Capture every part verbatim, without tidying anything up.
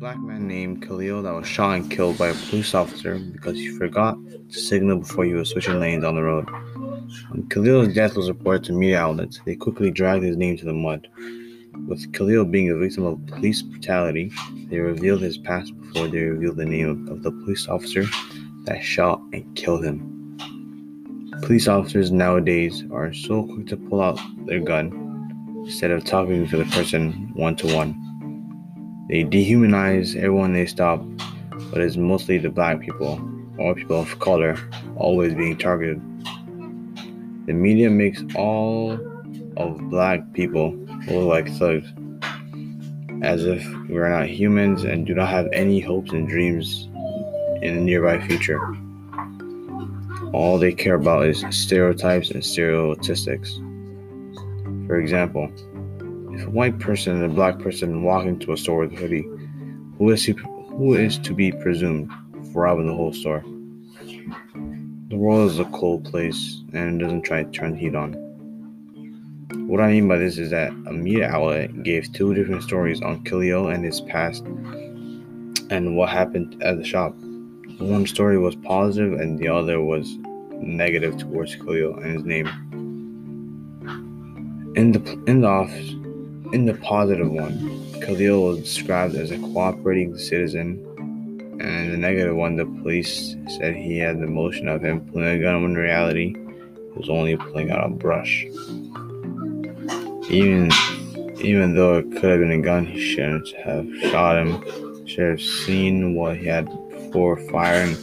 black man named Khalil that was shot and killed by a police officer because he forgot to signal before he was switching lanes on the road. When Khalil's death was reported to media outlets, they quickly dragged his name to the mud. With Khalil being a victim of police brutality, they revealed his past before they revealed the name of the police officer that shot and killed him. Police officers nowadays are so quick to pull out their gun instead of talking to the person one-to-one. They dehumanize everyone they stop, but it's mostly the black people or people of color always being targeted. The media makes all of black people look like thugs, as if we are not humans and do not have any hopes and dreams in the nearby future. All they care about is stereotypes and stereotypics. For example, if a white person and a black person walk into a store with a hoodie, who is, he, who is to be presumed for robbing the whole store? The world is a cold place and it doesn't try to turn the heat on. What I mean by this is that a media outlet gave two different stories on Khalil and his past and what happened at the shop. One story was positive and the other was negative towards Khalil and his name. In the, in the office, In the positive one, Khalil was described as a cooperating citizen, and in the negative one, the police said he had the motion of him pulling a gun when in reality, he was only pulling out a brush. Even, even though it could have been a gun, he shouldn't have shot him, should have seen what he had before firing,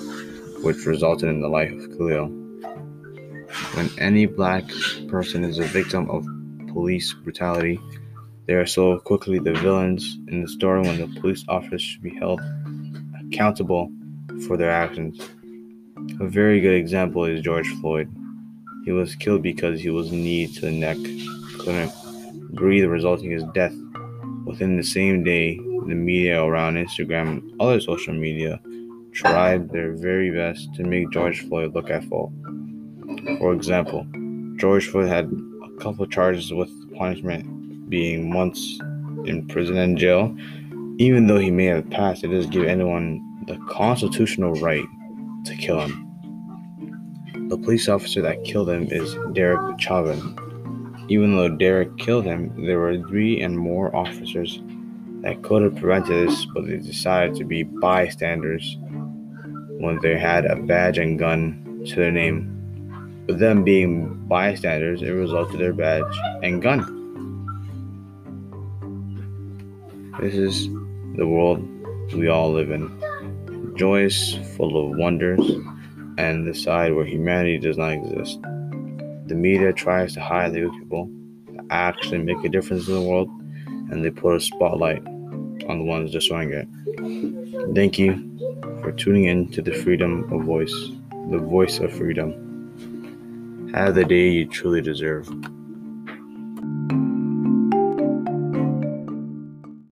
which resulted in the life of Khalil. When any black person is a victim of police brutality, they are so quickly the villains in the story when the police officers should be held accountable for their actions. A very good example is George Floyd. He was killed because he was kneed to the neck, couldn't breathe, resulting in his death. Within the same day, the media around Instagram and other social media tried their very best to make George Floyd look at fault. For example, George Floyd had a couple of charges with punishment, being months in prison and jail. Even though he may have passed, it doesn't give anyone the constitutional right to kill him. The police officer that killed him is Derek Chauvin. Even though Derek killed him, there were three and more officers that could have prevented this, but they decided to be bystanders when they had a badge and gun to their name. With them being bystanders, it resulted in their badge and gun. This is the world we all live in, joyous, full of wonders, and the side where humanity does not exist. The media tries to hide the people that actually make a difference in the world, and they put a spotlight on the ones destroying it. Thank you for tuning in to the Freedom of Voice, the voice of freedom. Have the day you truly deserve.